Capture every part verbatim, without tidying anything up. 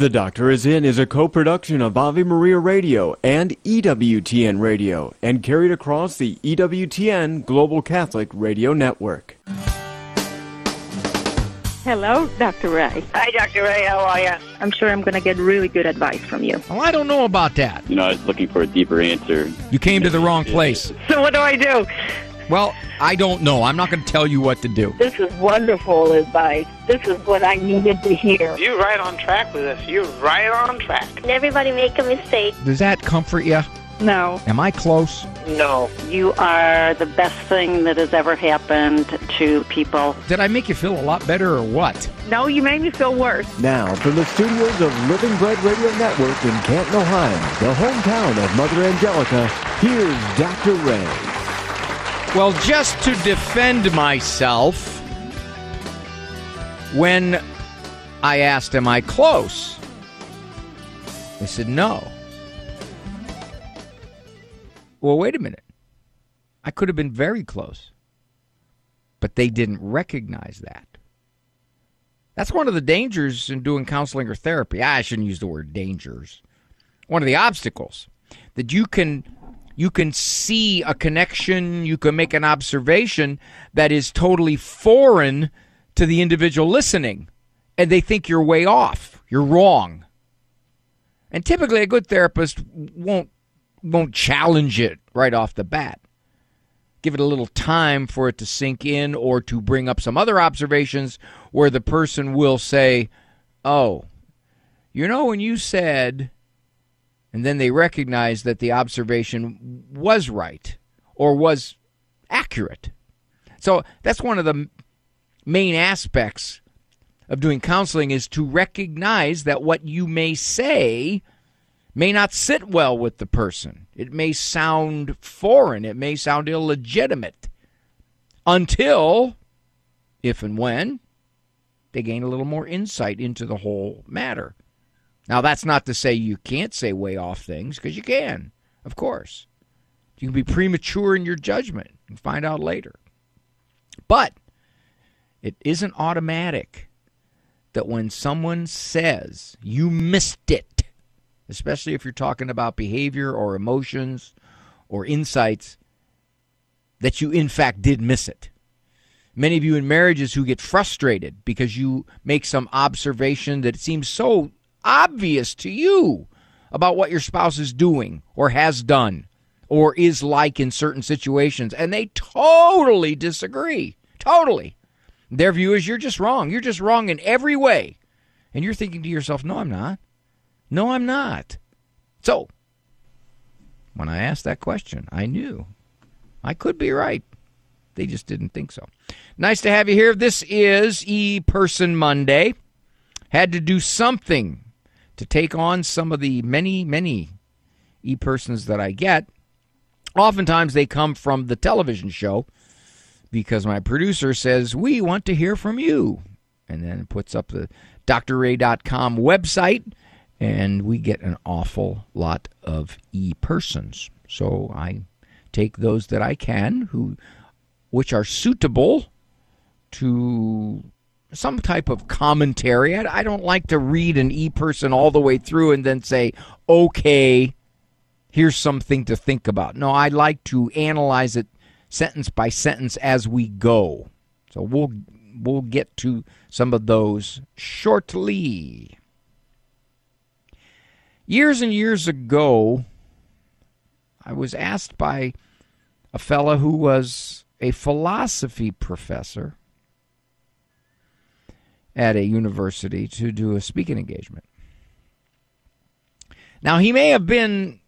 The Doctor Is In is a co-production of Ave Maria Radio and E W T N Radio and carried across the E W T N Global Catholic Radio Network. Hello, Doctor Ray. Hi, Doctor Ray. How are you? I'm sure I'm going to get really good advice from you. Well, I don't know about that. You know, I was looking for a deeper answer. You came to the wrong place. So what do I do? Well, I don't know. I'm not going to tell you what to do. This is wonderful advice. This is what I needed to hear. You're right on track with this. You're right on track. Everybody make a mistake. Does that comfort you? No. Am I close? No. You are the best thing that has ever happened to people. Did I make you feel a lot better or what? No, you made me feel worse. Now, from the studios of Living Bread Radio Network in Canton, Ohio, the hometown of Mother Angelica, here's Doctor Ray. Well, just to defend myself, when I asked, am I close? They said, no. Well, wait a minute. I could have been very close. But they didn't recognize that. That's one of the dangers in doing counseling or therapy. I shouldn't use the word dangers. One of the obstacles that you can... You can see a connection, you can make an observation that is totally foreign to the individual listening, and they think you're way off, you're wrong. And typically a good therapist won't won't challenge it right off the bat. Give it a little time for it to sink in or to bring up some other observations where the person will say, oh, you know, when you said... And then they recognize that the observation was right or was accurate. So that's one of the main aspects of doing counseling is to recognize that what you may say may not sit well with the person. It may sound foreign. It may sound illegitimate until, if and when, they gain a little more insight into the whole matter. Now, that's not to say you can't say way off things, because you can, of course. You can be premature in your judgment and find out later. But it isn't automatic that when someone says you missed it, especially if you're talking about behavior or emotions or insights, that you in fact did miss it. Many of you in marriages who get frustrated because you make some observation that seems so obvious to you about what your spouse is doing or has done or is like in certain situations, and they totally disagree. Totally. Their view is you're just wrong. You're just wrong in every way. And you're thinking to yourself, no, I'm not. No, I'm not. So, when I asked that question, I knew I could be right. They just didn't think so. Nice to have you here. This is E-Person Monday. Had to do something to take on some of the many, many e-persons that I get. Oftentimes they come from the television show because my producer says, we want to hear from you. And then puts up the Doctor Ray dot com website, and we get an awful lot of e-persons. So I take those that I can, who, which are suitable to... some type of commentary. I don't like to read an e-person all the way through and then say, okay, here's something to think about. No, I like to analyze it sentence by sentence as we go. So we'll we'll get to some of those shortly. Years and years ago, I was asked by a fellow who was a philosophy professor at a university to do a speaking engagement. Now, he may have been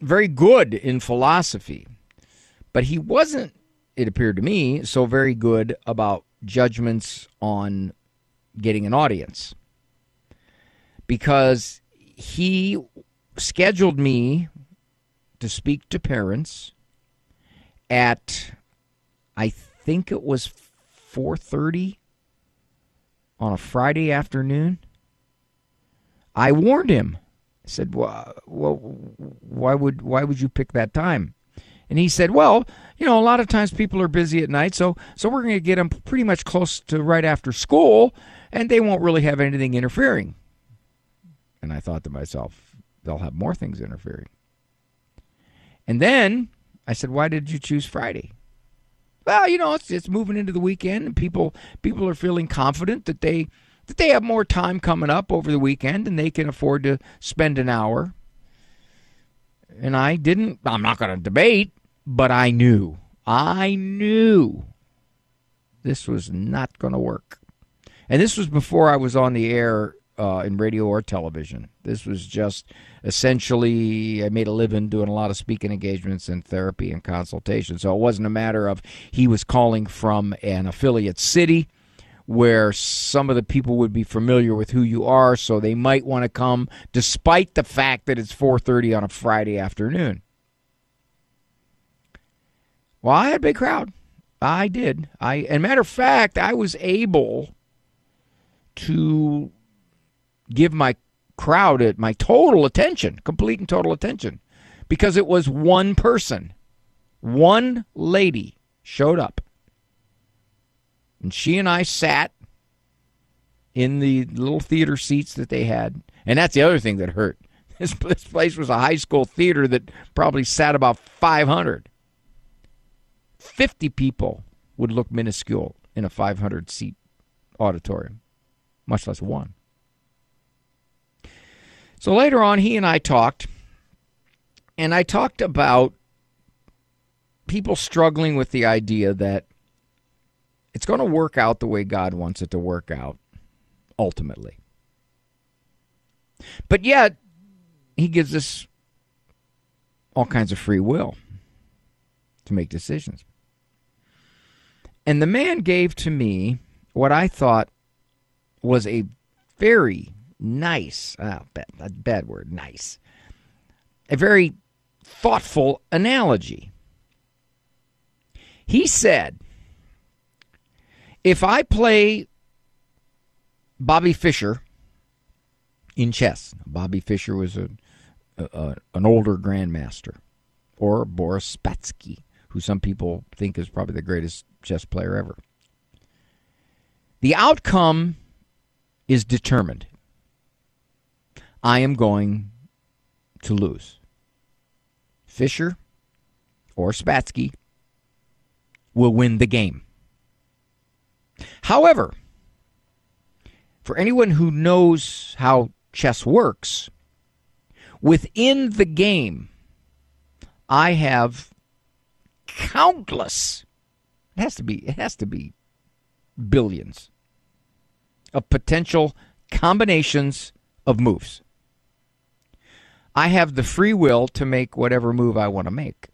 very good in philosophy, but he wasn't, it appeared to me, so very good about judgments on getting an audience, because he scheduled me to speak to parents at, I think it was four thirty on a Friday afternoon. I warned him. I said, well, well, why would why would you pick that time? And he said, well, you know, a lot of times people are busy at night, so so we're going to get them pretty much close to right after school, and they won't really have anything interfering. And I thought to myself, they'll have more things interfering. And then I said, why did you choose Friday? Well, you know, it's it's moving into the weekend, and people people are feeling confident that they that they have more time coming up over the weekend, and they can afford to spend an hour. And I didn't, I'm not going to debate, but I knew, I knew this was not going to work. And this was before I was on the air uh, in radio or television. This was just essentially, I made a living doing a lot of speaking engagements and therapy and consultation. So it wasn't a matter of he was calling from an affiliate city where some of the people would be familiar with who you are, so they might want to come despite the fact that it's four thirty on a Friday afternoon. Well, I had a big crowd. I did. I, and matter of fact, I was able to give my crowd, my total attention, complete and total attention, because it was one person. One lady showed up. And she and I sat in the little theater seats that they had. And that's the other thing that hurt. This place was a high school theater that probably sat about five hundred. fifty people would look minuscule in a five hundred seat auditorium, much less one. So later on, he and I talked. And I talked about people struggling with the idea that it's going to work out the way God wants it to work out, ultimately. But yet, he gives us all kinds of free will to make decisions. And the man gave to me what I thought was a very nice, uh, bad, bad word, nice, a very thoughtful analogy. He said, if I play Bobby Fischer in chess, Bobby Fischer was a, a, a, an older grandmaster, or Boris Spassky, who some people think is probably the greatest chess player ever. The outcome is determined. I am going to lose. Fischer or Spassky will win the game. However, for anyone who knows how chess works, within the game, I have countless, it has to be, it has to be billions of potential combinations of moves. I have the free will to make whatever move I want to make.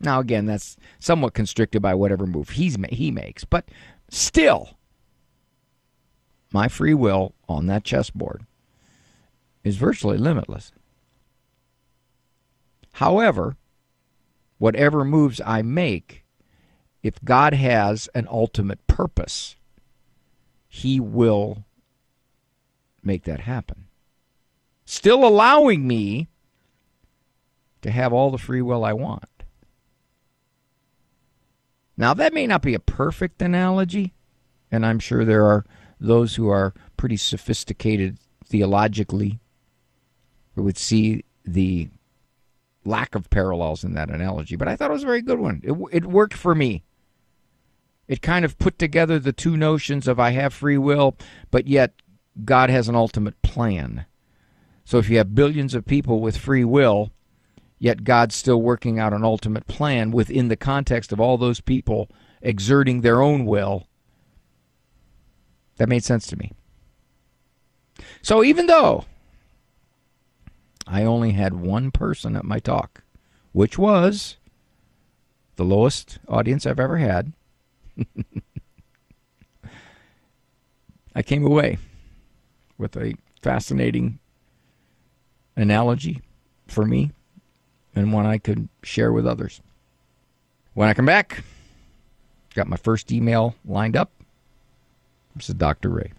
Now, again, that's somewhat constricted by whatever move he's he makes, but still, my free will on that chessboard is virtually limitless. However, whatever moves I make, if God has an ultimate purpose, he will make that happen. Still allowing me to have all the free will I want. Now, that may not be a perfect analogy, and I'm sure there are those who are pretty sophisticated theologically who would see the lack of parallels in that analogy, but I thought it was a very good one. It, it worked for me. It kind of put together the two notions of I have free will, but yet God has an ultimate plan. So if you have billions of people with free will, yet God's still working out an ultimate plan within the context of all those people exerting their own will. That made sense to me. So even though I only had one person at my talk, which was the lowest audience I've ever had, I came away with a fascinating analogy for me, and one I could share with others. When I come back, got my first email lined up. This is Doctor Ray.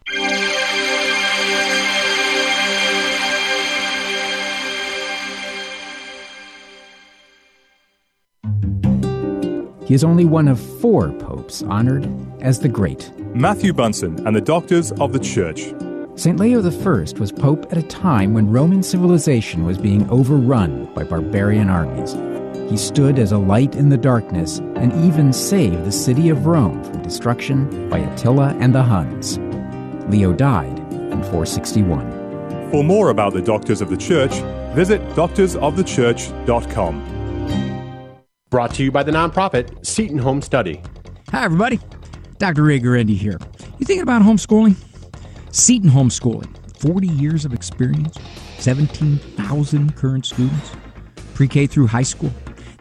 He is only one of four popes honored as the Great. Matthew Bunson and the Doctors of the Church. Saint Leo the First was pope at a time when Roman civilization was being overrun by barbarian armies. He stood as a light in the darkness and even saved the city of Rome from destruction by Attila and the Huns. Leo died in four sixty-one. For more about the Doctors of the Church, visit doctors of the church dot com. Brought to you by the nonprofit Seton Home Study. Hi, everybody. Doctor Ray Guarendi here. You thinking about homeschooling? Seton Homeschooling. forty years of experience, seventeen thousand current students, pre-K through high school.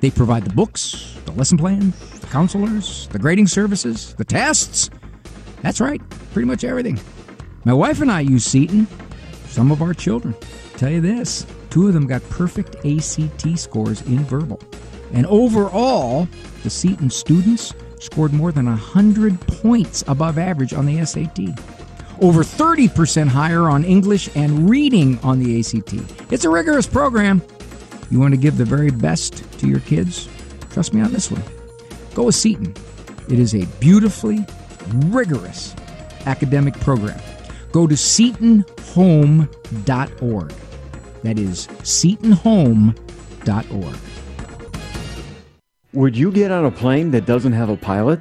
They provide the books, the lesson plans, the counselors, the grading services, the tests. That's right, pretty much everything. My wife and I use Seton. Some of our children. I'll tell you this, two of them got perfect A C T scores in verbal. And overall, the Seton students scored more than one hundred points above average on the S A T. Over thirty percent higher on English and reading on the A C T. It's a rigorous program. You want to give the very best to your kids? Trust me on this one. Go with Seton. It is a beautifully rigorous academic program. Go to Seton Home dot org. That is Seton Home dot org. Would you get on a plane that doesn't have a pilot?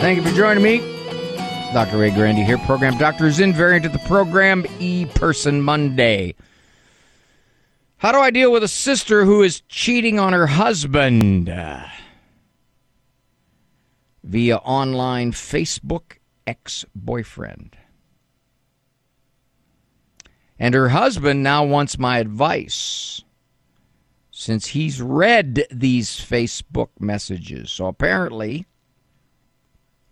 Thank you for joining me. Doctor Ray Guarendi here, program Doctors Invariant at the program E-Person Monday. How do I deal with a sister who is cheating on her husband? Uh, via online Facebook ex-boyfriend. And her husband now wants my advice since he's read these Facebook messages. So apparently,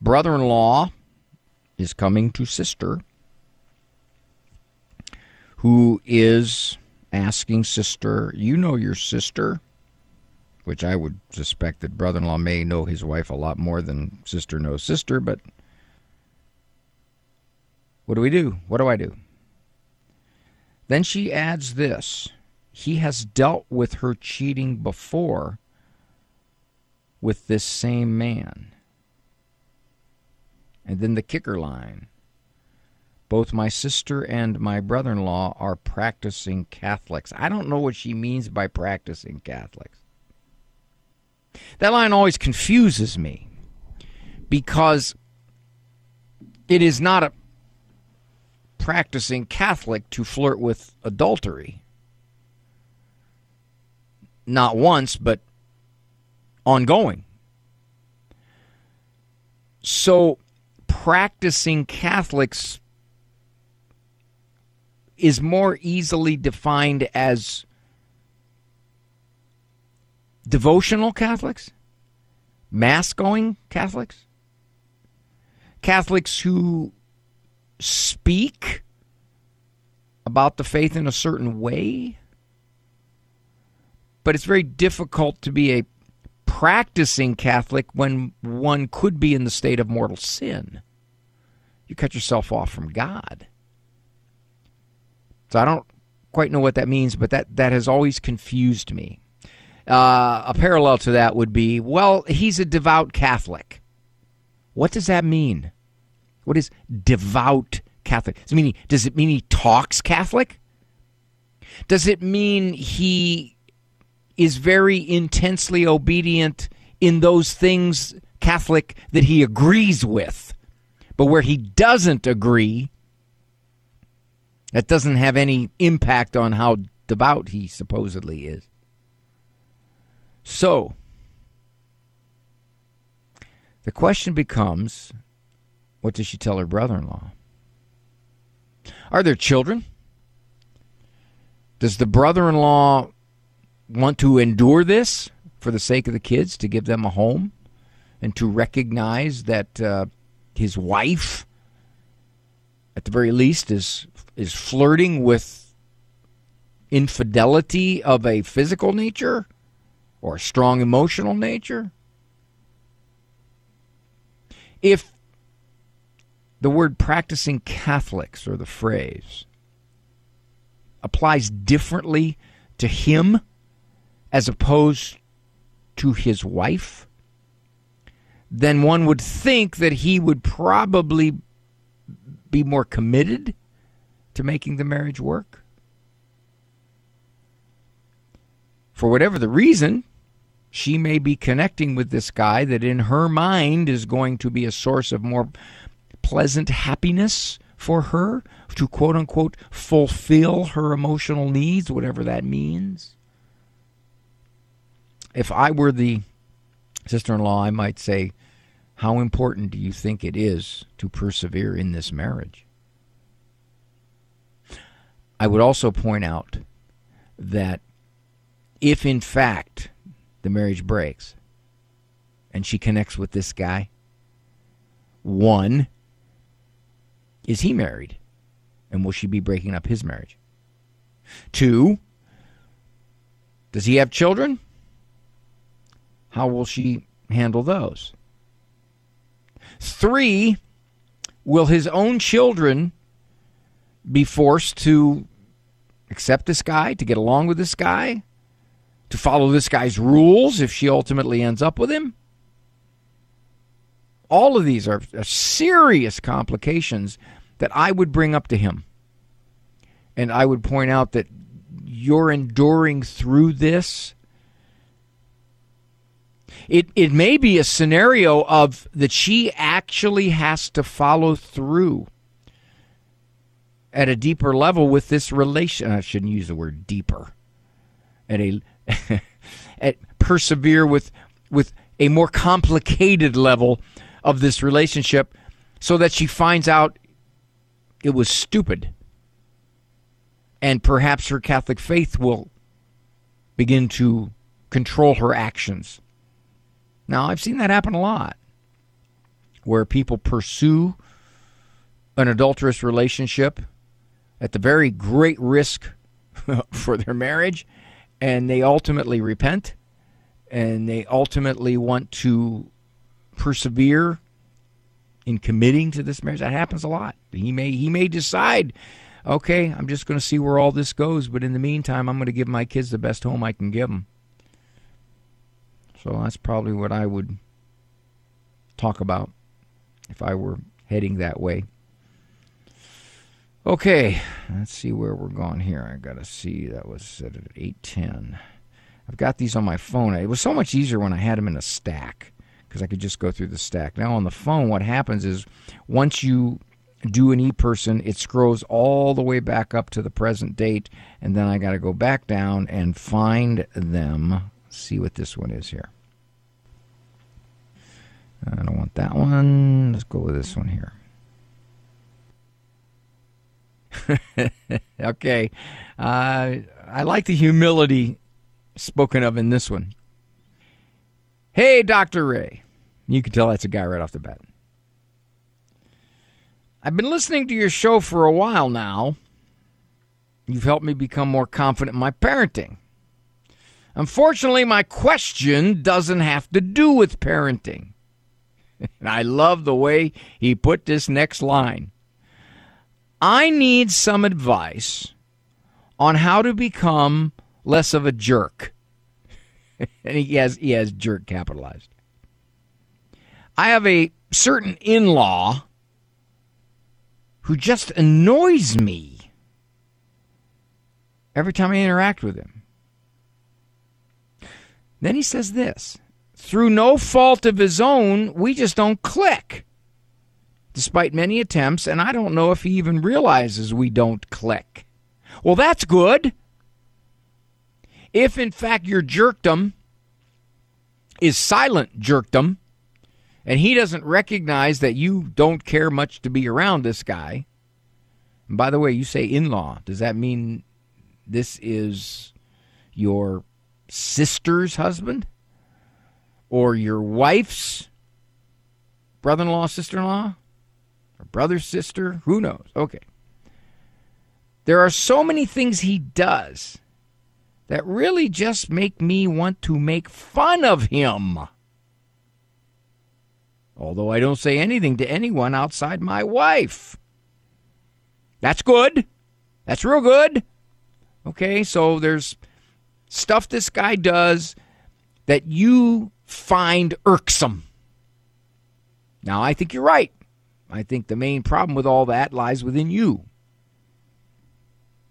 brother-in-law is coming to sister, who is asking sister, you know your sister, which I would suspect that brother-in-law may know his wife a lot more than sister knows sister, but what do we do? What do I do? Then she adds this, he has dealt with her cheating before with this same man. And then the kicker line. Both my sister and my brother-in-law are practicing Catholics. I don't know what she means by practicing Catholics. That line always confuses me because it is not a practicing Catholic to flirt with adultery. Not once, but ongoing. So practicing Catholics is more easily defined as devotional Catholics, Mass-going Catholics, Catholics who speak about the faith in a certain way. But it's very difficult to be a practicing Catholic when one could be in the state of mortal sin. You cut yourself off from God. So I don't quite know what that means, but that, that has always confused me. Uh, a parallel to that would be, well, he's a devout Catholic. What does that mean? What is devout Catholic? Does it mean he, does it mean he talks Catholic? Does it mean he is very intensely obedient in those things Catholic that he agrees with? But where he doesn't agree, that doesn't have any impact on how devout he supposedly is. So, the question becomes, What does she tell her brother-in-law? Are there children? Does the brother-in-law want to endure this for the sake of the kids, to give them a home, and to recognize that uh, his wife, at the very least, is is flirting with infidelity of a physical nature or a strong emotional nature? If the word practicing Catholics, or the phrase, applies differently to him as opposed to his wife, then one would think that he would probably be more committed to making the marriage work. For whatever the reason, she may be connecting with this guy that in her mind is going to be a source of more pleasant happiness for her, to quote-unquote fulfill her emotional needs, whatever that means. If I were the sister-in-law, I might say, how important do you think it is to persevere in this marriage? I would also point out that if, in fact, the marriage breaks and she connects with this guy, one, is he married? And will she be breaking up his marriage? Two, does he have children? How will she handle those? Three, will his own children be forced to accept this guy, to get along with this guy, to follow this guy's rules if she ultimately ends up with him? All of these are serious complications that I would bring up to him. And I would point out that you're enduring through this. It it may be a scenario of that she actually has to follow through at a deeper level with this relation. I shouldn't use the word deeper. At a at persevere with with a more complicated level of this relationship, so that she finds out it was stupid, and perhaps her Catholic faith will begin to control her actions. Now, I've seen that happen a lot, where people pursue an adulterous relationship at the very great risk for their marriage, and they ultimately repent, and they ultimately want to persevere in committing to this marriage. That happens a lot. He may he may decide, okay, I'm just going to see where all this goes, but in the meantime, I'm going to give my kids the best home I can give them. So that's probably what I would talk about if I were heading that way. Okay, let's see where we're going here. I got to see. That was at eight ten. I've got these on my phone. It was so much easier when I had them in a stack, because I could just go through the stack. Now on the phone, what happens is once you do an e-person, it scrolls all the way back up to the present date, and then I got to go back down and find them. See what this one is here. I don't want that one. Let's go with this one here. Okay. Uh, I like the humility spoken of in this one. Hey, Doctor Ray. You can tell that's a guy right off the bat. I've been listening to your show for a while now. You've helped me become more confident in my parenting. Unfortunately, my question doesn't have to do with parenting. And I love the way he put this next line. I need some advice on how to become less of a jerk. And he has, he has jerk capitalized. I have a certain in-law who just annoys me every time I interact with him. Then he says this, through no fault of his own, we just don't click, despite many attempts, and I don't know if he even realizes we don't click. Well, that's good. If, in fact, your jerkdom is silent jerkdom, and he doesn't recognize that you don't care much to be around this guy. And by the way, you say in-law. Does that mean this is your sister's husband or your wife's brother-in-law, sister-in-law, or brother's sister? Who knows? Okay. There are so many things he does that really just make me want to make fun of him. Although I don't say anything to anyone outside my wife. That's good. That's real good. Okay, so there's stuff this guy does that you find irksome. Now, I think you're right. I think the main problem with all that lies within you.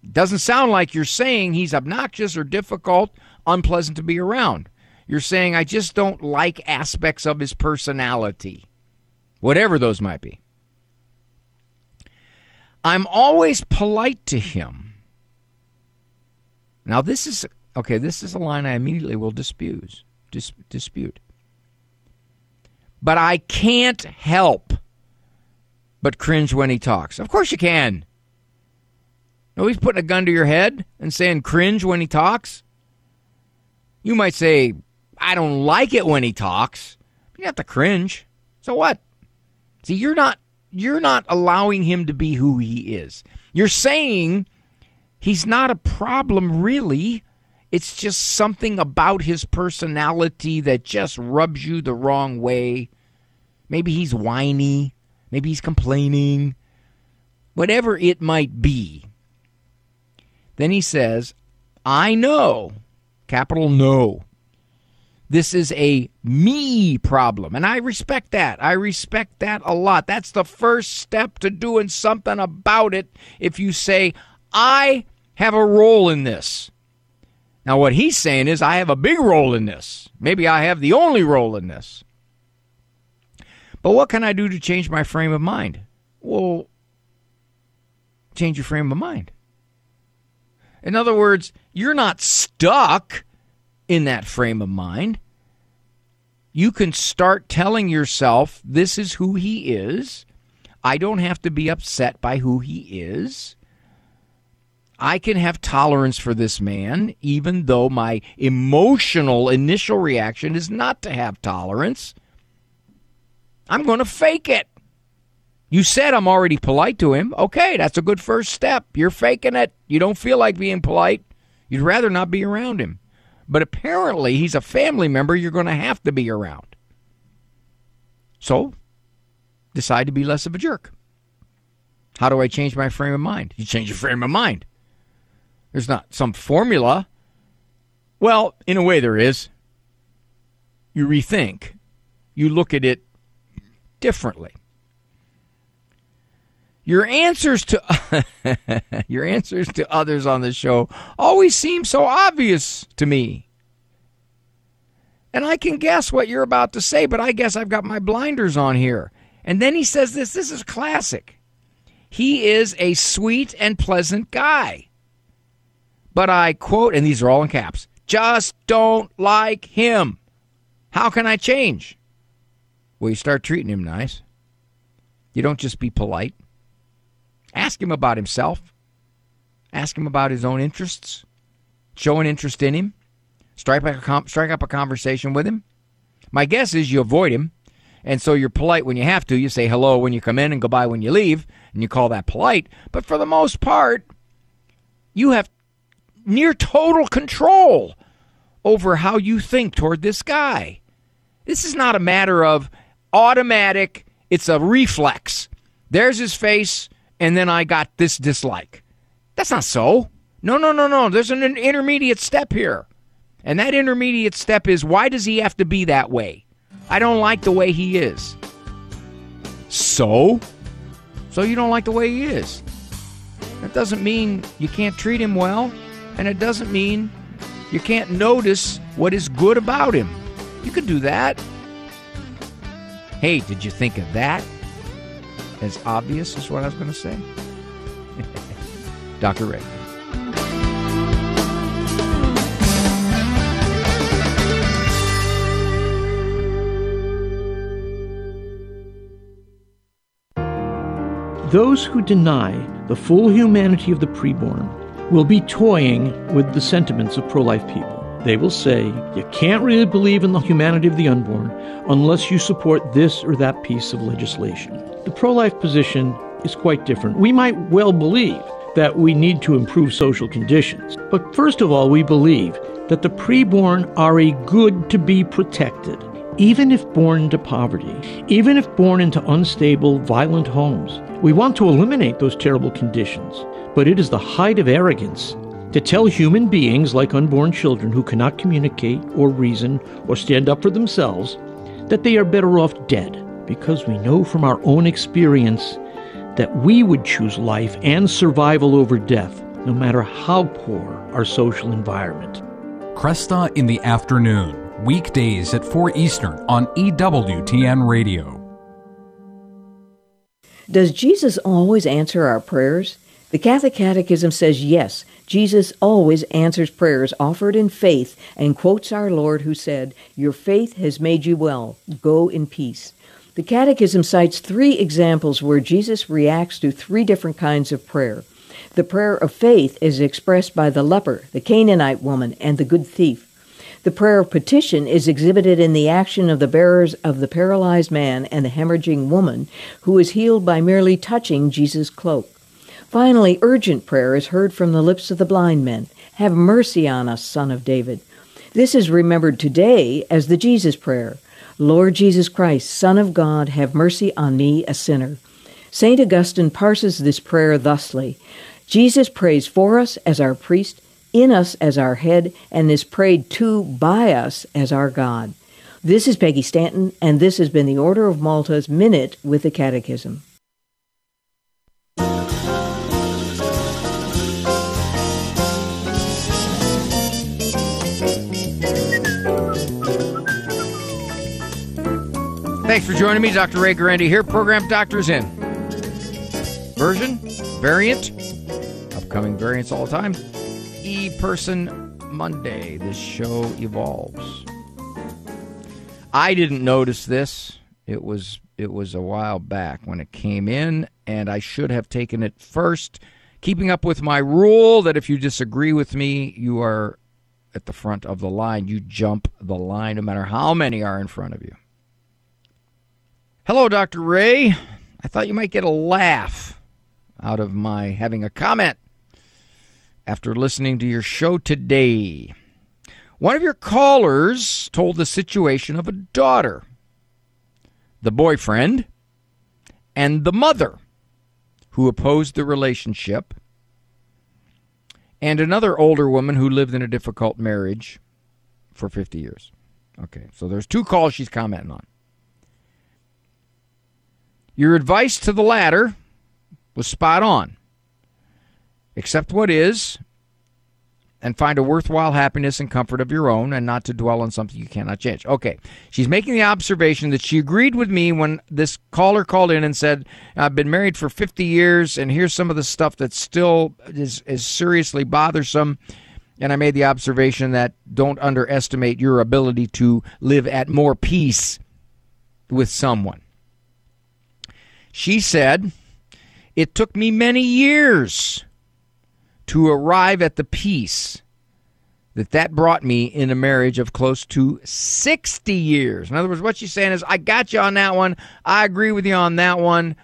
It doesn't sound like you're saying he's obnoxious or difficult, unpleasant to be around. You're saying, I just don't like aspects of his personality, whatever those might be. I'm always polite to him. Now, this is, okay, this is a line I immediately will dispute. Dis, dispute. But I can't help but cringe when he talks. Of course you can. No, he's putting a gun to your head and saying cringe when he talks. You might say, I don't like it when he talks. You have to cringe. So what? See, you're not you're not allowing him to be who he is. You're saying he's not a problem, really. It's just something about his personality that just rubs you the wrong way. Maybe he's whiny. Maybe he's complaining. Whatever it might be. Then he says, I know. Capital no. This is a me problem. And I respect that. I respect that a lot. That's the first step to doing something about it if you say, I have a role in this. Now, what he's saying is, I have a big role in this. Maybe I have the only role in this. But what can I do to change my frame of mind? Well, change your frame of mind. In other words, you're not stuck in that frame of mind. You can start telling yourself, this is who he is. I don't have to be upset by who he is. I can have tolerance for this man, even though my emotional initial reaction is not to have tolerance. I'm going to fake it. You said I'm already polite to him. Okay, that's a good first step. You're faking it. You don't feel like being polite. You'd rather not be around him. But apparently he's a family member you're going to have to be around. So decide to be less of a jerk. How do I change my frame of mind? You change your frame of mind. There's not some formula. Well, in a way there is. You rethink. You look at it differently. Your answers to your answers to others on the show always seem so obvious to me. And I can guess what you're about to say, but I guess I've got my blinders on here. And then he says this, this is classic. He is a sweet and pleasant guy. But I quote, and these are all in caps, just don't like him. How can I change? Well, you start treating him nice. You don't just be polite. Ask him about himself. Ask him about his own interests. Show an interest in him. Strike up, a com- strike up a conversation with him. My guess is you avoid him, and so you're polite when you have to. You say hello when you come in and goodbye when you leave, and you call that polite. But for the most part, you have near total control over how you think toward this guy. This is not a matter of automatic, it's a reflex. There's his face. And then I got this dislike. That's not so. No, no, no, no. There's an intermediate step here. And that intermediate step is, why does he have to be that way? I don't like the way he is. So? So you don't like the way he is. That doesn't mean you can't treat him well. And it doesn't mean you can't notice what is good about him. You could do that. Hey, did you think of that? As obvious is what I was going to say. Doctor Ray. Those who deny the full humanity of the preborn will be toying with the sentiments of pro-life people. They will say, you can't really believe in the humanity of the unborn unless you support this or that piece of legislation. The pro-life position is quite different. We might well believe that we need to improve social conditions, but first of all, we believe that the preborn are a good to be protected, even if born into poverty, even if born into unstable, violent homes. We want to eliminate those terrible conditions, but it is the height of arrogance to tell human beings like unborn children who cannot communicate or reason or stand up for themselves that they are better off dead, because we know from our own experience that we would choose life and survival over death, no matter how poor our social environment. Cresta in the Afternoon, weekdays at four Eastern on E W T N Radio. Does Jesus always answer our prayers? The Catholic Catechism says yes, Jesus always answers prayers offered in faith and quotes our Lord who said, "Your faith has made you well. Go in peace." The Catechism cites three examples where Jesus reacts to three different kinds of prayer. The prayer of faith is expressed by the leper, the Canaanite woman, and the good thief. The prayer of petition is exhibited in the action of the bearers of the paralyzed man and the hemorrhaging woman, who is healed by merely touching Jesus' cloak. Finally, urgent prayer is heard from the lips of the blind men. Have mercy on us, Son of David. This is remembered today as the Jesus Prayer. Lord Jesus Christ, Son of God, have mercy on me, a sinner. Saint Augustine parses this prayer thusly. Jesus prays for us as our priest, in us as our head, and is prayed to by us as our God. This is Peggy Stanton, and this has been the Order of Malta's Minute with the Catechism. Thanks for joining me. Doctor Ray Guarendi here, program Doctors In. Version, variant, upcoming variants all the time. E-Person Monday. This show evolves. I didn't notice this. It was it was a while back when it came in, and I should have taken it first, keeping up with my rule that if you disagree with me, you are at the front of the line. You jump the line no matter how many are in front of you. Hello, Doctor Ray. I thought you might get a laugh out of my having a comment after listening to your show today. One of your callers told the situation of a daughter, the boyfriend, and the mother who opposed the relationship, and another older woman who lived in a difficult marriage for fifty years. Okay, so there's two calls she's commenting on. Your advice to the latter was spot on. Accept what is and find a worthwhile happiness and comfort of your own, and not to dwell on something you cannot change. Okay, she's making the observation that she agreed with me when this caller called in and said, I've been married for fifty years, and here's some of the stuff that still is, is seriously bothersome. And I made the observation that don't underestimate your ability to live at more peace with someone. She said, it took me many years to arrive at the peace that that brought me in a marriage of close to sixty years. In other words, what she's saying is, I got you on that one. I agree with you on that one.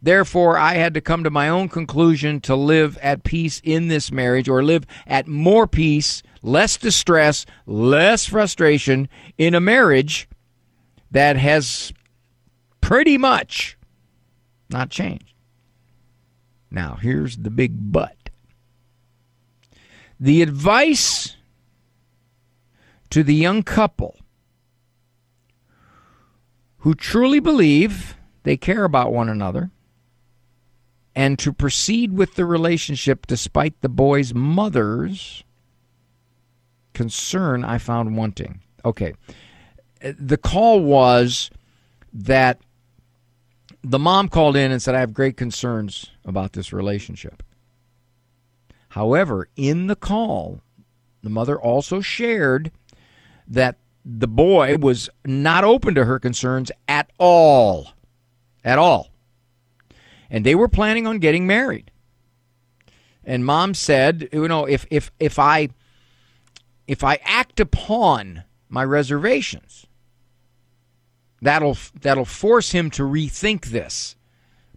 Therefore, I had to come to my own conclusion to live at peace in this marriage, or live at more peace, less distress, less frustration in a marriage that has pretty much not changed. Now, here's the big but. The advice to the young couple who truly believe they care about one another and to proceed with the relationship despite the boy's mother's concern, I found wanting. Okay. The call was that the mom called in and said, I have great concerns about this relationship. However, in the call, the mother also shared that the boy was not open to her concerns at all, at all, and they were planning on getting married. And Mom said, you know, if if if I if I act upon my reservations, that'll that'll force him to rethink this,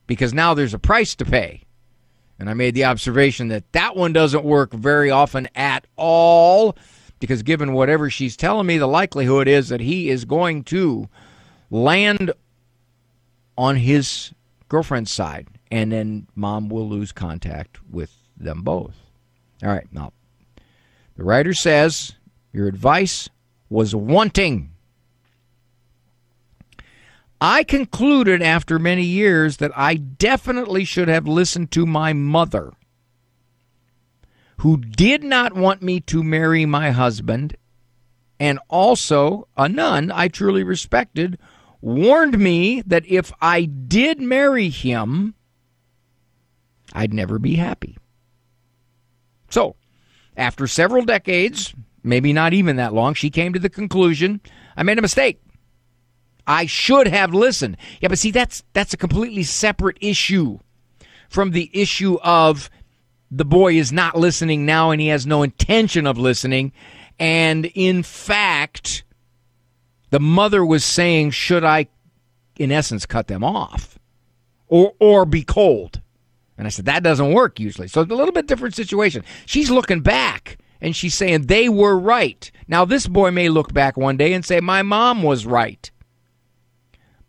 because now there's a price to pay. And I made the observation that that one doesn't work very often at all, because given whatever she's telling me, the likelihood is that he is going to land on his girlfriend's side, and then Mom will lose contact with them both. All right, now, the writer says, your advice was wanting. I concluded after many years that I definitely should have listened to my mother, who did not want me to marry my husband, and also a nun I truly respected, warned me that if I did marry him, I'd never be happy. So, after several decades, maybe not even that long, she came to the conclusion, I made a mistake. I should have listened. Yeah, but see, that's that's a completely separate issue from the issue of the boy is not listening now and he has no intention of listening. And in fact, the mother was saying, should I, in essence, cut them off or or be cold? And I said, that doesn't work usually. So it's a little bit different situation. She's looking back and she's saying they were right. Now, this boy may look back one day and say, my mom was right.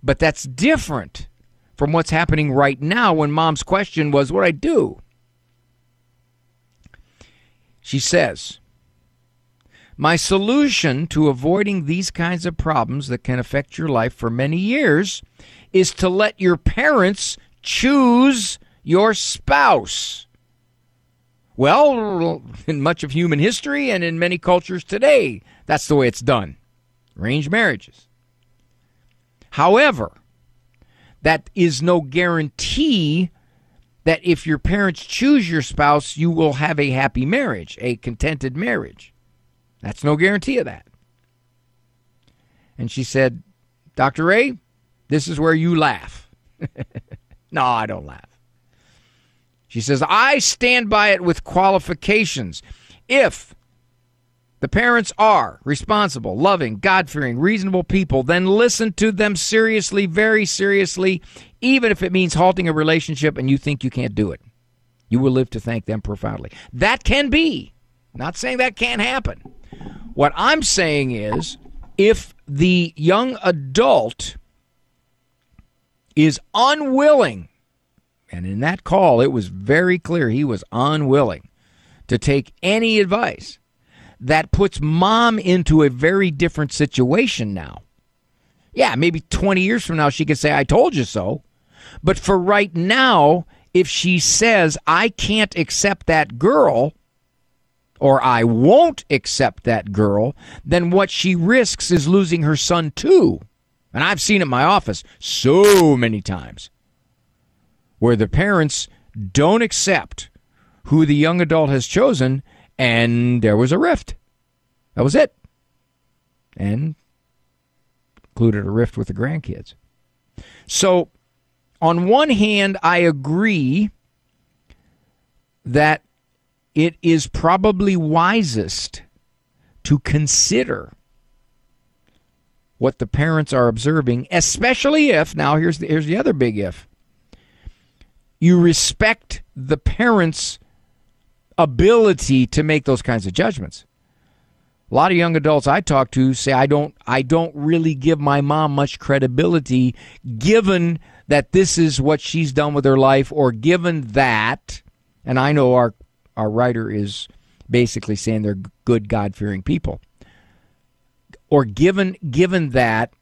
But that's different from what's happening right now when Mom's question was, what do I do? She says, my solution to avoiding these kinds of problems that can affect your life for many years is to let your parents choose your spouse. Well, in much of human history and in many cultures today, that's the way it's done. Arranged marriages. However, that is no guarantee that if your parents choose your spouse, you will have a happy marriage, a contented marriage. That's no guarantee of that. And she said, Doctor Ray, this is where you laugh. No, I don't laugh. She says, I stand by it with qualifications. If the parents are responsible, loving, God-fearing, reasonable people, then listen to them seriously, very seriously, even if it means halting a relationship and you think you can't do it. You will live to thank them profoundly. That can be. I'm not saying that can't happen. What I'm saying is, if the young adult is unwilling, and in that call it was very clear he was unwilling to take any advice, that puts Mom into a very different situation now. Yeah, maybe twenty years from now she could say, I told you so. But for right now, if she says, I can't accept that girl, or I won't accept that girl, then what she risks is losing her son too. And I've seen it in my office so many times where the parents don't accept who the young adult has chosen, and there was a rift. That was it. And included a rift with the grandkids. So, on one hand, I agree that it is probably wisest to consider what the parents are observing, especially if, now here's the, here's the other big if, you respect the parents' ability to make those kinds of judgments. A lot of young adults I talk to say, I don't I don't really give my mom much credibility given that this is what she's done with her life, or given that, and I know our, our writer is basically saying they're good, God-fearing people, or given given that,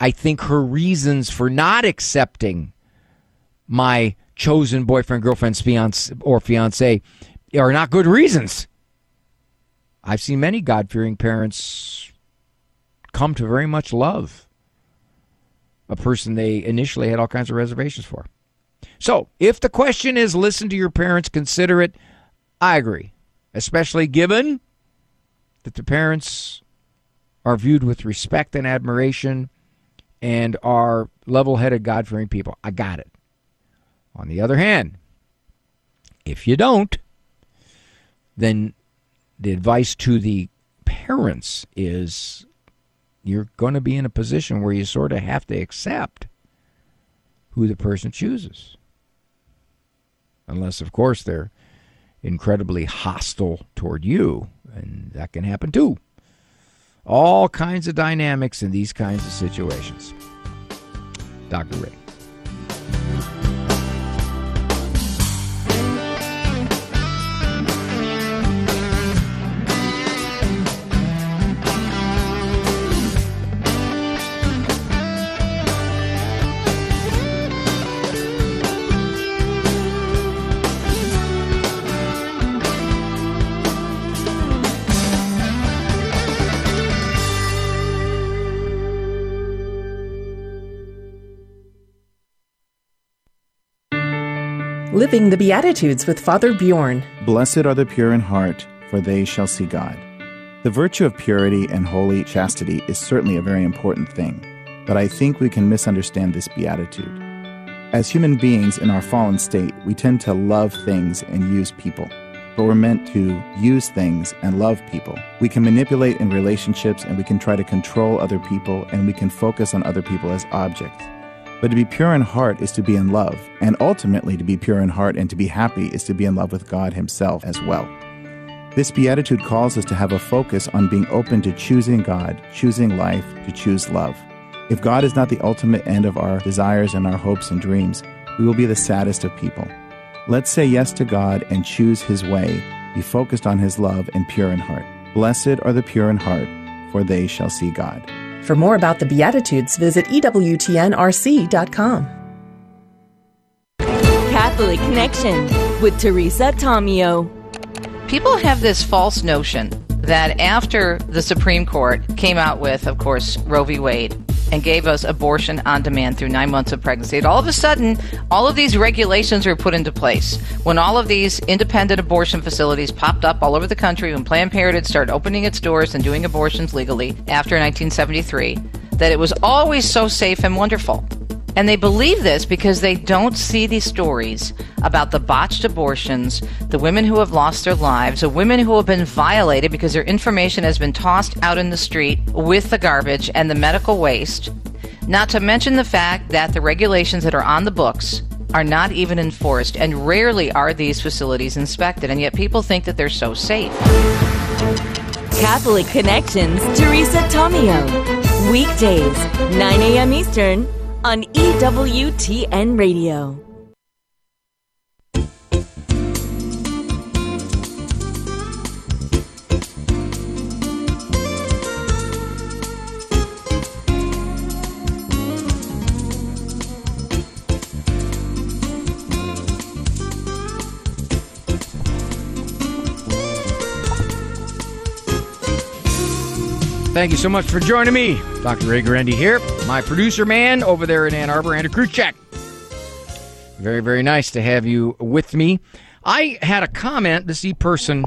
I think her reasons for not accepting my chosen boyfriend, girlfriend, fiance, or fiancé are not good reasons. I've seen many God-fearing parents come to very much love a person they initially had all kinds of reservations for. So, if the question is listen to your parents, consider it, I agree, especially given that the parents are viewed with respect and admiration and are level-headed, God-fearing people. I got it. On the other hand, if you don't, then the advice to the parents is you're going to be in a position where you sort of have to accept who the person chooses. Unless, of course, they're incredibly hostile toward you, and that can happen too. All kinds of dynamics in these kinds of situations. Doctor Ray. Living the Beatitudes with Father Bjorn. Blessed are the pure in heart, for they shall see God. The virtue of purity and holy chastity is certainly a very important thing, but I think we can misunderstand this beatitude. As human beings in our fallen state, we tend to love things and use people, but we're meant to use things and love people. We can manipulate in relationships, and we can try to control other people, and we can focus on other people as objects. But to be pure in heart is to be in love, and ultimately to be pure in heart and to be happy is to be in love with God Himself as well. This beatitude calls us to have a focus on being open to choosing God, choosing life, to choose love. If God is not the ultimate end of our desires and our hopes and dreams, we will be the saddest of people. Let's say yes to God and choose His way, be focused on His love and pure in heart. Blessed are the pure in heart, for they shall see God. For more about the Beatitudes, visit E W T N R C dot com. Catholic Connection with Teresa Tomeo. People have this false notion that after the Supreme Court came out with, of course, Roe v. Wade and gave us abortion on demand through nine months of pregnancy, and all of a sudden, all of these regulations were put into place. When all of these independent abortion facilities popped up all over the country, when Planned Parenthood started opening its doors and doing abortions legally after nineteen seventy-three, that it was always so safe and wonderful. And they believe this because they don't see these stories about the botched abortions, the women who have lost their lives, the women who have been violated because their information has been tossed out in the street with the garbage and the medical waste, not to mention the fact that the regulations that are on the books are not even enforced, and rarely are these facilities inspected, and yet people think that they're so safe. Catholic Connections, Teresa Tomeo, weekdays, nine a.m. Eastern, on E W T N Radio. Thank you so much for joining me. Doctor Ray Guarendi here, my producer man over there in Ann Arbor, Andrew Kruczek. Very, very nice to have you with me. I had a comment, this e-person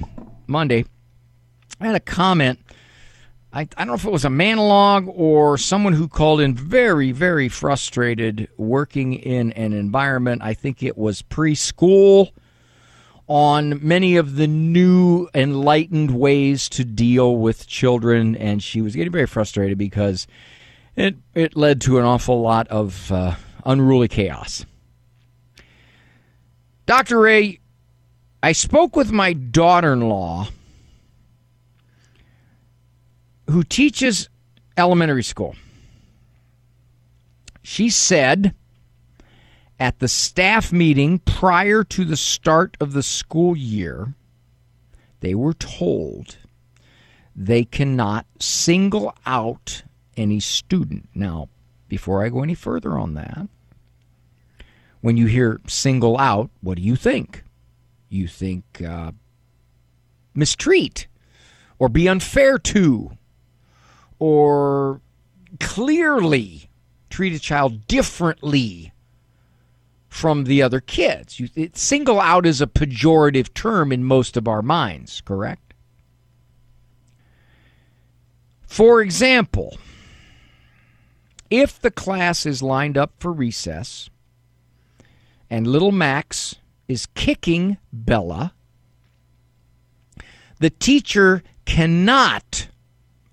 Monday, I had a comment, I, I don't know if it was a monologue or someone who called in very, very frustrated working in an environment, I think it was preschool, on many of the new enlightened ways to deal with children, and she was getting very frustrated because it it led to an awful lot of uh, unruly chaos. Doctor Ray, I spoke with my daughter-in-law who teaches elementary school. She said at the staff meeting prior to the start of the school year, they were told they cannot single out any student. Now, before I go any further on that, when you hear single out, what do you think? You think uh, mistreat or be unfair to or clearly treat a child differently from the other kids. You, it, single out is a pejorative term in most of our minds, correct? For example, if the class is lined up for recess and little Max is kicking Bella, the teacher cannot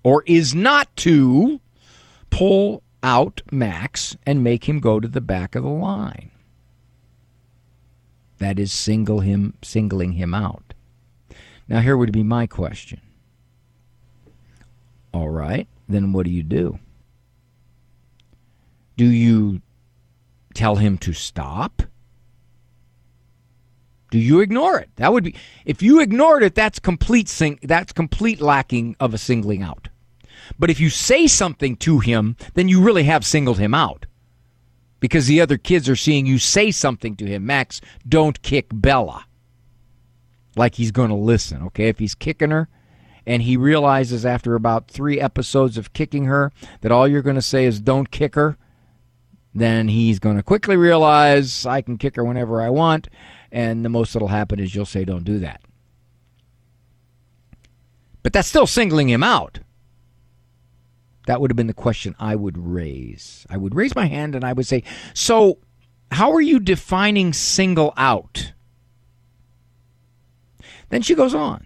or is not to pull out Max and make him go to the back of the line. That is single him, singling him out. Now here would be my question. All right, then what do you do? Do you tell him to stop? Do you ignore it? That would be, if you ignored it, that's complete sing, that's complete lacking of a singling out. But if you say something to him, then you really have singled him out, because the other kids are seeing you say something to him. Max, don't kick Bella. Like he's going to listen, okay? If he's kicking her and he realizes after about three episodes of kicking her that all you're going to say is don't kick her, then he's going to quickly realize I can kick her whenever I want, and the most that'll happen is you'll say don't do that. But that's still singling him out. That would have been the question I would raise. I would raise my hand and I would say, so how are you defining single out? Then she goes on.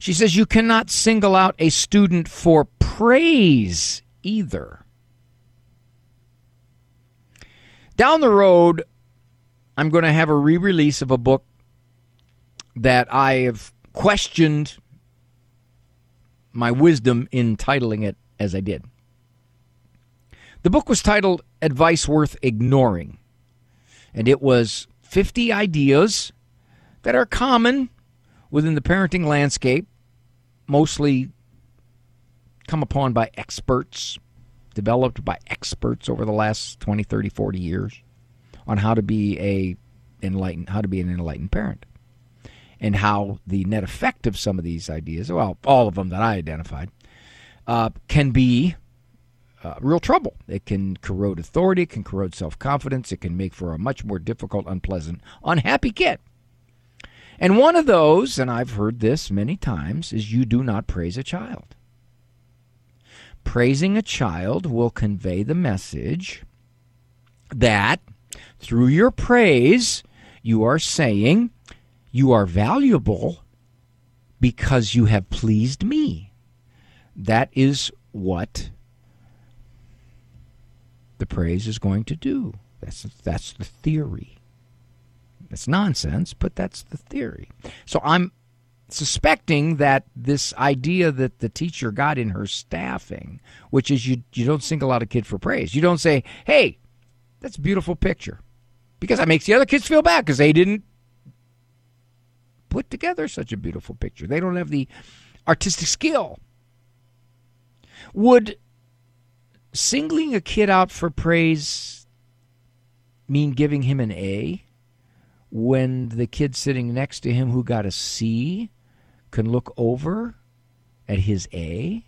She says you cannot single out a student for praise either. Down the road, I'm going to have a re-release of a book that I have questioned my wisdom in titling it as I did. The book was titled Advice Worth Ignoring, and it was fifty ideas that are common within the parenting landscape, mostly come upon by experts, developed by experts over the last twenty, thirty, forty years on how to be a enlightened, how to be an enlightened parent. And how the net effect of some of these ideas, well, all of them that I identified, uh, can be uh, real trouble. It can corrode authority. It can corrode self-confidence. It can make for a much more difficult, unpleasant, unhappy kid. And one of those, and I've heard this many times, is you do not praise a child. Praising a child will convey the message that through your praise, you are saying, you are valuable because you have pleased me. That is what the praise is going to do. That's, that's the theory. That's nonsense, but that's the theory. So I'm suspecting that this idea that the teacher got in her staffing, which is you, you don't single out a kid for praise. You don't say, hey, that's a beautiful picture, because that makes the other kids feel bad because they didn't put together such a beautiful picture. They don't have the artistic skill. Would singling a kid out for praise mean giving him an A when the kid sitting next to him who got a C can look over at his A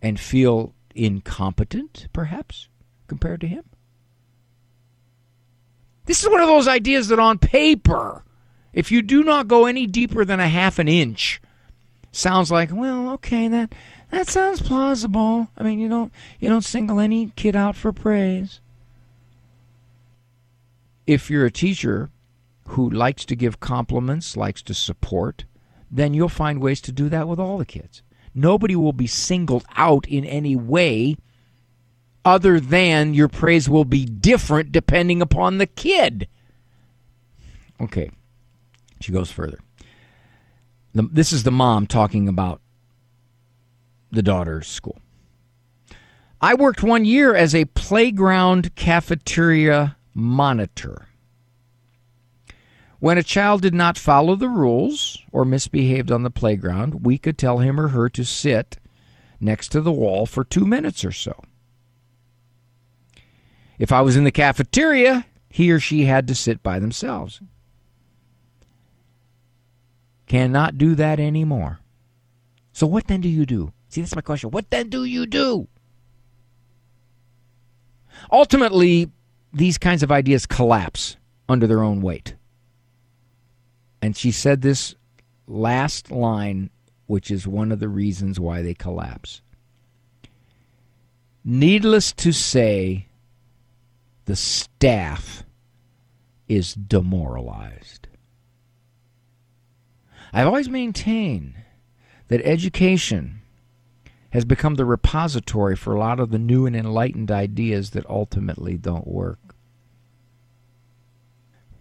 and feel incompetent, perhaps, compared to him? This is one of those ideas that on paper, if you do not go any deeper than a half an inch, sounds like, well, okay, that that sounds plausible. I mean, you don't you don't single any kid out for praise. If you're a teacher who likes to give compliments, likes to support, then you'll find ways to do that with all the kids. Nobody will be singled out in any way other than your praise will be different depending upon the kid. Okay. She goes further. The, this is the mom talking about the daughter's school. I worked one year as a playground cafeteria monitor. When a child did not follow the rules or misbehaved on the playground, we could tell him or her to sit next to the wall for two minutes or so. If I was in the cafeteria, he or she had to sit by themselves. Cannot do that anymore. So what then do you do? See, that's my question. What then do you do? Ultimately, these kinds of ideas collapse under their own weight. And she said this last line, which is one of the reasons why they collapse. Needless to say, the staff is demoralized. I've always maintained that education has become the repository for a lot of the new and enlightened ideas that ultimately don't work.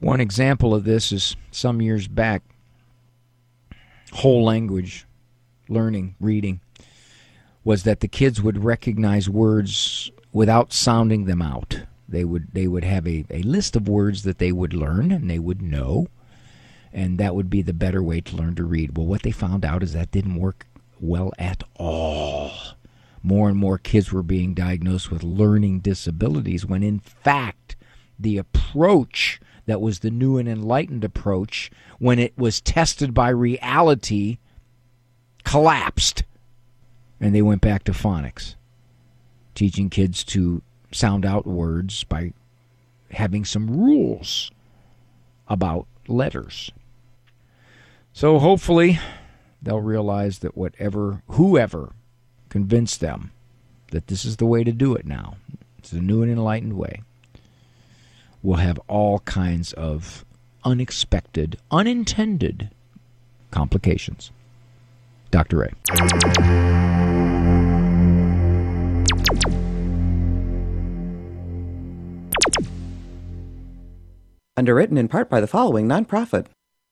One example of this is some years back, whole language, learning, reading, was that the kids would recognize words without sounding them out. They would they would have a, a list of words that they would learn and they would know, and that would be the better way to learn to read. Well, what they found out is that didn't work well at all. More and more kids were being diagnosed with learning disabilities when, in fact, the approach that was the new and enlightened approach, when it was tested by reality, collapsed. And they went back to phonics, teaching kids to sound out words by having some rules about letters. So hopefully they'll realize that whatever, whoever convinced them that this is the way to do it now, it's the new and enlightened way, will have all kinds of unexpected, unintended complications. Doctor Ray. Underwritten in part by the following nonprofit.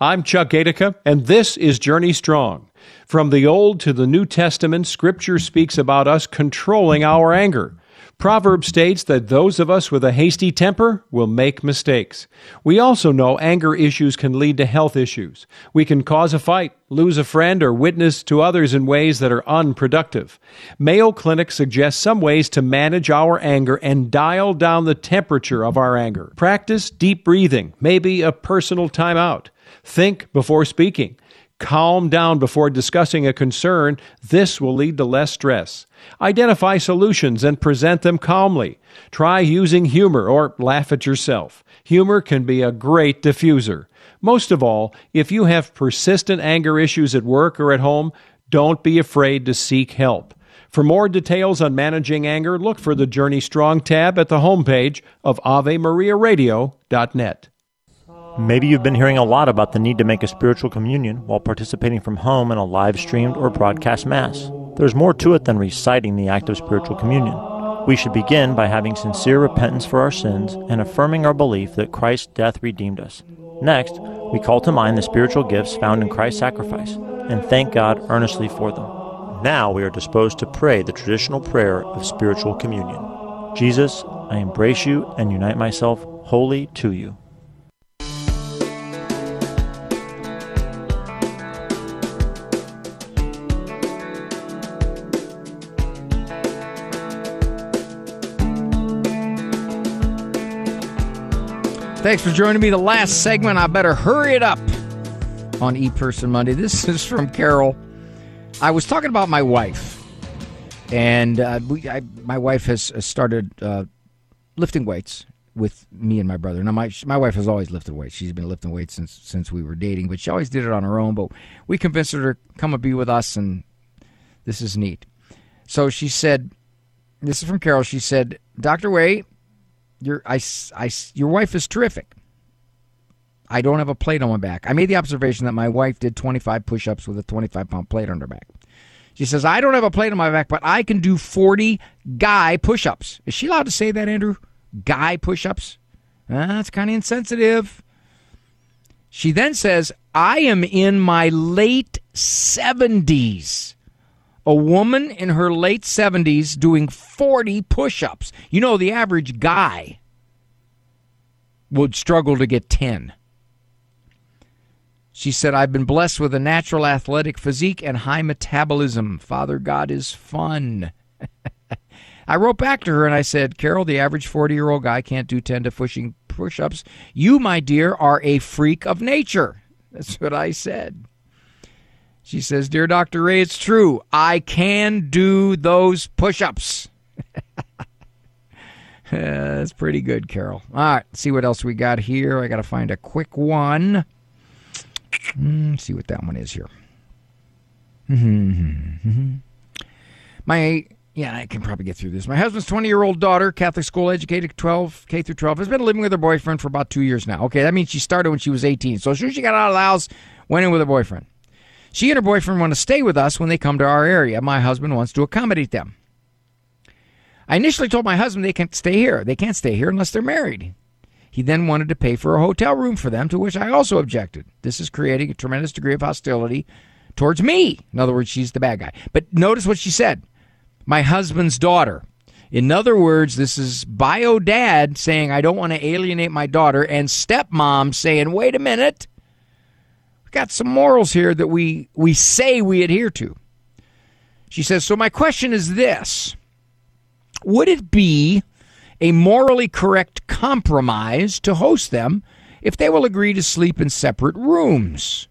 I'm Chuck Gattaca, and this is Journey Strong. From the Old to the New Testament, Scripture speaks about us controlling our anger. Proverbs states that those of us with a hasty temper will make mistakes. We also know anger issues can lead to health issues. We can cause a fight, lose a friend, or witness to others in ways that are unproductive. Mayo Clinic suggests some ways to manage our anger and dial down the temperature of our anger. Practice deep breathing, maybe a personal timeout. Think before speaking. Calm down before discussing a concern. This will lead to less stress. Identify solutions and present them calmly. Try using humor or laugh at yourself. Humor can be a great diffuser. Most of all, if you have persistent anger issues at work or at home, don't be afraid to seek help. For more details on managing anger, look for the Journey Strong tab at the homepage of Ave Maria Radio dot net. Maybe you've been hearing a lot about the need to make a spiritual communion while participating from home in a live-streamed or broadcast Mass. There's more to it than reciting the act of spiritual communion. We should begin by having sincere repentance for our sins and affirming our belief that Christ's death redeemed us. Next, we call to mind the spiritual gifts found in Christ's sacrifice and thank God earnestly for them. Now we are disposed to pray the traditional prayer of spiritual communion. Jesus, I embrace you and unite myself wholly to you. Thanks for joining me. The last segment, I better hurry it up on ePerson Monday. This is from Carol. I was talking about my wife, and uh, we, I, my wife has started uh, lifting weights with me and my brother. Now, my my wife has always lifted weights. She's been lifting weights since since we were dating, but she always did it on her own. But we convinced her to come and be with us, and this is neat. So she said, this is from Carol, she said, Doctor Ray, Your, I, I, your wife is terrific. I don't have a plate on my back. I made the observation that my wife did twenty-five push-ups with a twenty-five pound plate on her back. She says, I don't have a plate on my back, but I can do forty guy push-ups. Is she allowed to say that, Andrew? Guy push-ups? Uh, that's kind of insensitive. She then says, I am in my late seventies. A woman in her late seventies doing forty push-ups. You know, the average guy would struggle to get ten. She said, I've been blessed with a natural athletic physique and high metabolism. Father God is fun. I wrote back to her and I said, Carol, the average forty-year-old guy can't do ten to pushing push-ups. You, my dear, are a freak of nature. That's what I said. She says, Dear Doctor Ray, it's true. I can do those push-ups. Yeah, that's pretty good, Carol. All right, see what else we got here. I got to find a quick one. Mm, see what that one is here. Mm-hmm, mm-hmm. My, yeah, I can probably get through this. My husband's twenty-year-old daughter, Catholic school educated, twelve K through twelve, has been living with her boyfriend for about two years now. Okay, that means she started when she was eighteen. So as soon as she got out of the house, went in with her boyfriend. She and her boyfriend want to stay with us when they come to our area. My husband wants to accommodate them. I initially told my husband they can't stay here. They can't stay here unless they're married. He then wanted to pay for a hotel room for them, to which I also objected. This is creating a tremendous degree of hostility towards me. In other words, she's the bad guy. But notice what she said. My husband's daughter. In other words, this is bio dad saying, I don't want to alienate my daughter, and stepmom saying, wait a minute. We've got some morals here that we, we say we adhere to. She says, so my question is this. Would it be a morally correct compromise to host them if they will agree to sleep in separate rooms?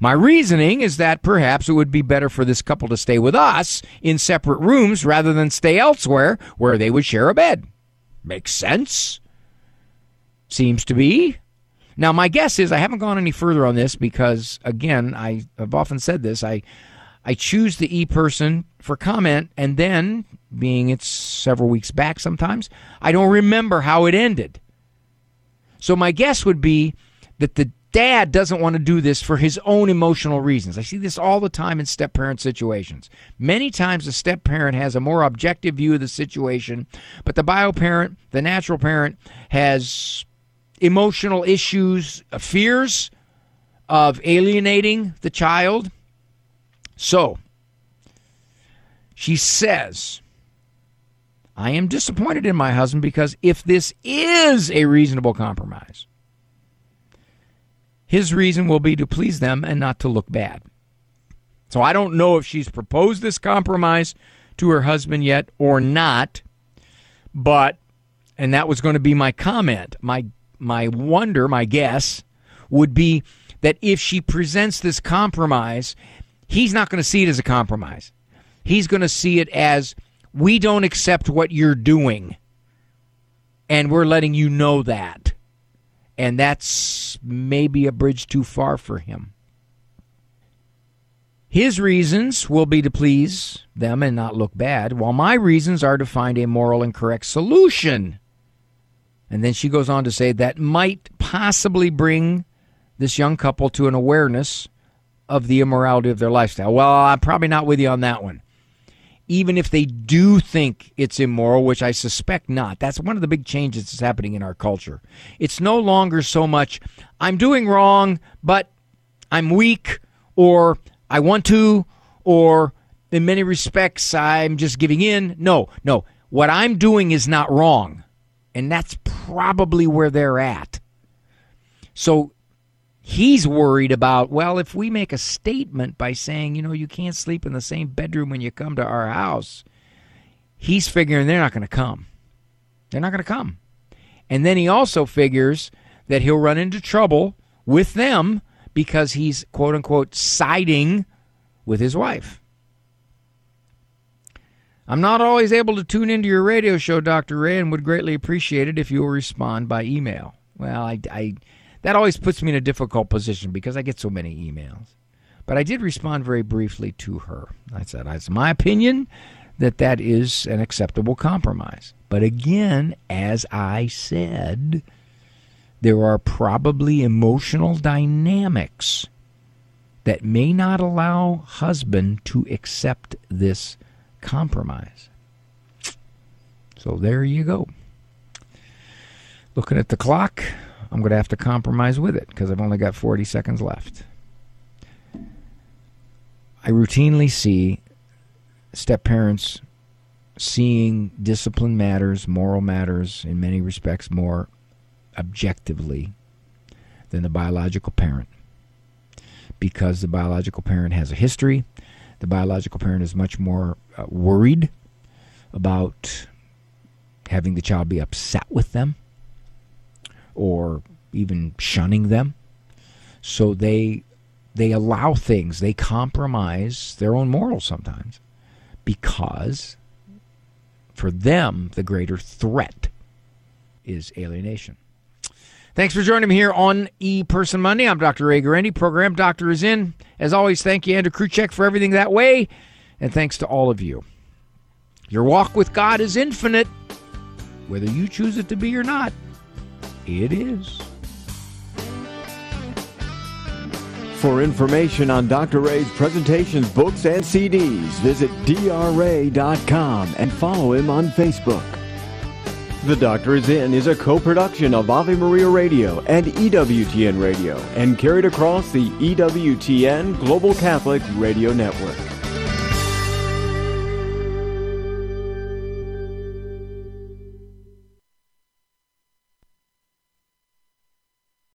My reasoning is that perhaps it would be better for this couple to stay with us in separate rooms rather than stay elsewhere where they would share a bed. Makes sense? Seems to be. Now, my guess is I haven't gone any further on this because, again, I have often said this, I... I choose the e-person for comment, and then, being it's several weeks back sometimes, I don't remember how it ended. So my guess would be that the dad doesn't want to do this for his own emotional reasons. I see this all the time in step-parent situations. Many times the step-parent has a more objective view of the situation, but the bio-parent, the natural parent, has emotional issues, fears of alienating the child. So, she says, I am disappointed in my husband because if this is a reasonable compromise, his reason will be to please them and not to look bad. So I don't know if she's proposed this compromise to her husband yet or not, but, and that was going to be my comment, my my wonder, my guess, would be that if she presents this compromise, he's not going to see it as a compromise. He's going to see it as, we don't accept what you're doing, and we're letting you know that. And that's maybe a bridge too far for him. His reasons will be to please them and not look bad, while my reasons are to find a moral and correct solution. And then she goes on to say that might possibly bring this young couple to an awareness of the immorality of their lifestyle. Well, I'm probably not with you on that one. Even if they do think it's immoral, which I suspect not. That's one of the big changes that's happening in our culture. It's no longer so much, I'm doing wrong, but I'm weak, or I want to, or in many respects, I'm just giving in. No, no. What I'm doing is not wrong. And that's probably where they're at. So, he's worried about, well, if we make a statement by saying, you know, you can't sleep in the same bedroom when you come to our house, he's figuring they're not going to come. They're not going to come. And then he also figures that he'll run into trouble with them because he's, quote unquote, siding with his wife. I'm not always able to tune into your radio show, Doctor Ray, and would greatly appreciate it if you will respond by email. Well, I... I That always puts me in a difficult position because I get so many emails. But I did respond very briefly to her. I said, it's my opinion that that is an acceptable compromise. But again, as I said, there are probably emotional dynamics that may not allow husband to accept this compromise. So there you go. Looking at the clock, I'm going to have to compromise with it because I've only got forty seconds left. I routinely see step-parents seeing discipline matters, moral matters, in many respects more objectively than the biological parent, because the biological parent has a history. The biological parent is much more uh, worried about having the child be upset with them or even shunning them. So they they allow things. They compromise their own morals sometimes because for them the greater threat is alienation. Thanks for joining me here on E-Person Monday. I'm Doctor Ray Guarendi. Program Doctor is in. As always, thank you, Andrew Kruczek, for everything that way. And thanks to all of you. Your walk with God is infinite, whether you choose it to be or not. It is. For information on Doctor Ray's presentations, books, and C Ds, visit D R Ray dot com and follow him on Facebook. The Doctor is In is a co-production of Ave Maria Radio and E W T N Radio and carried across the E W T N Global Catholic Radio Network.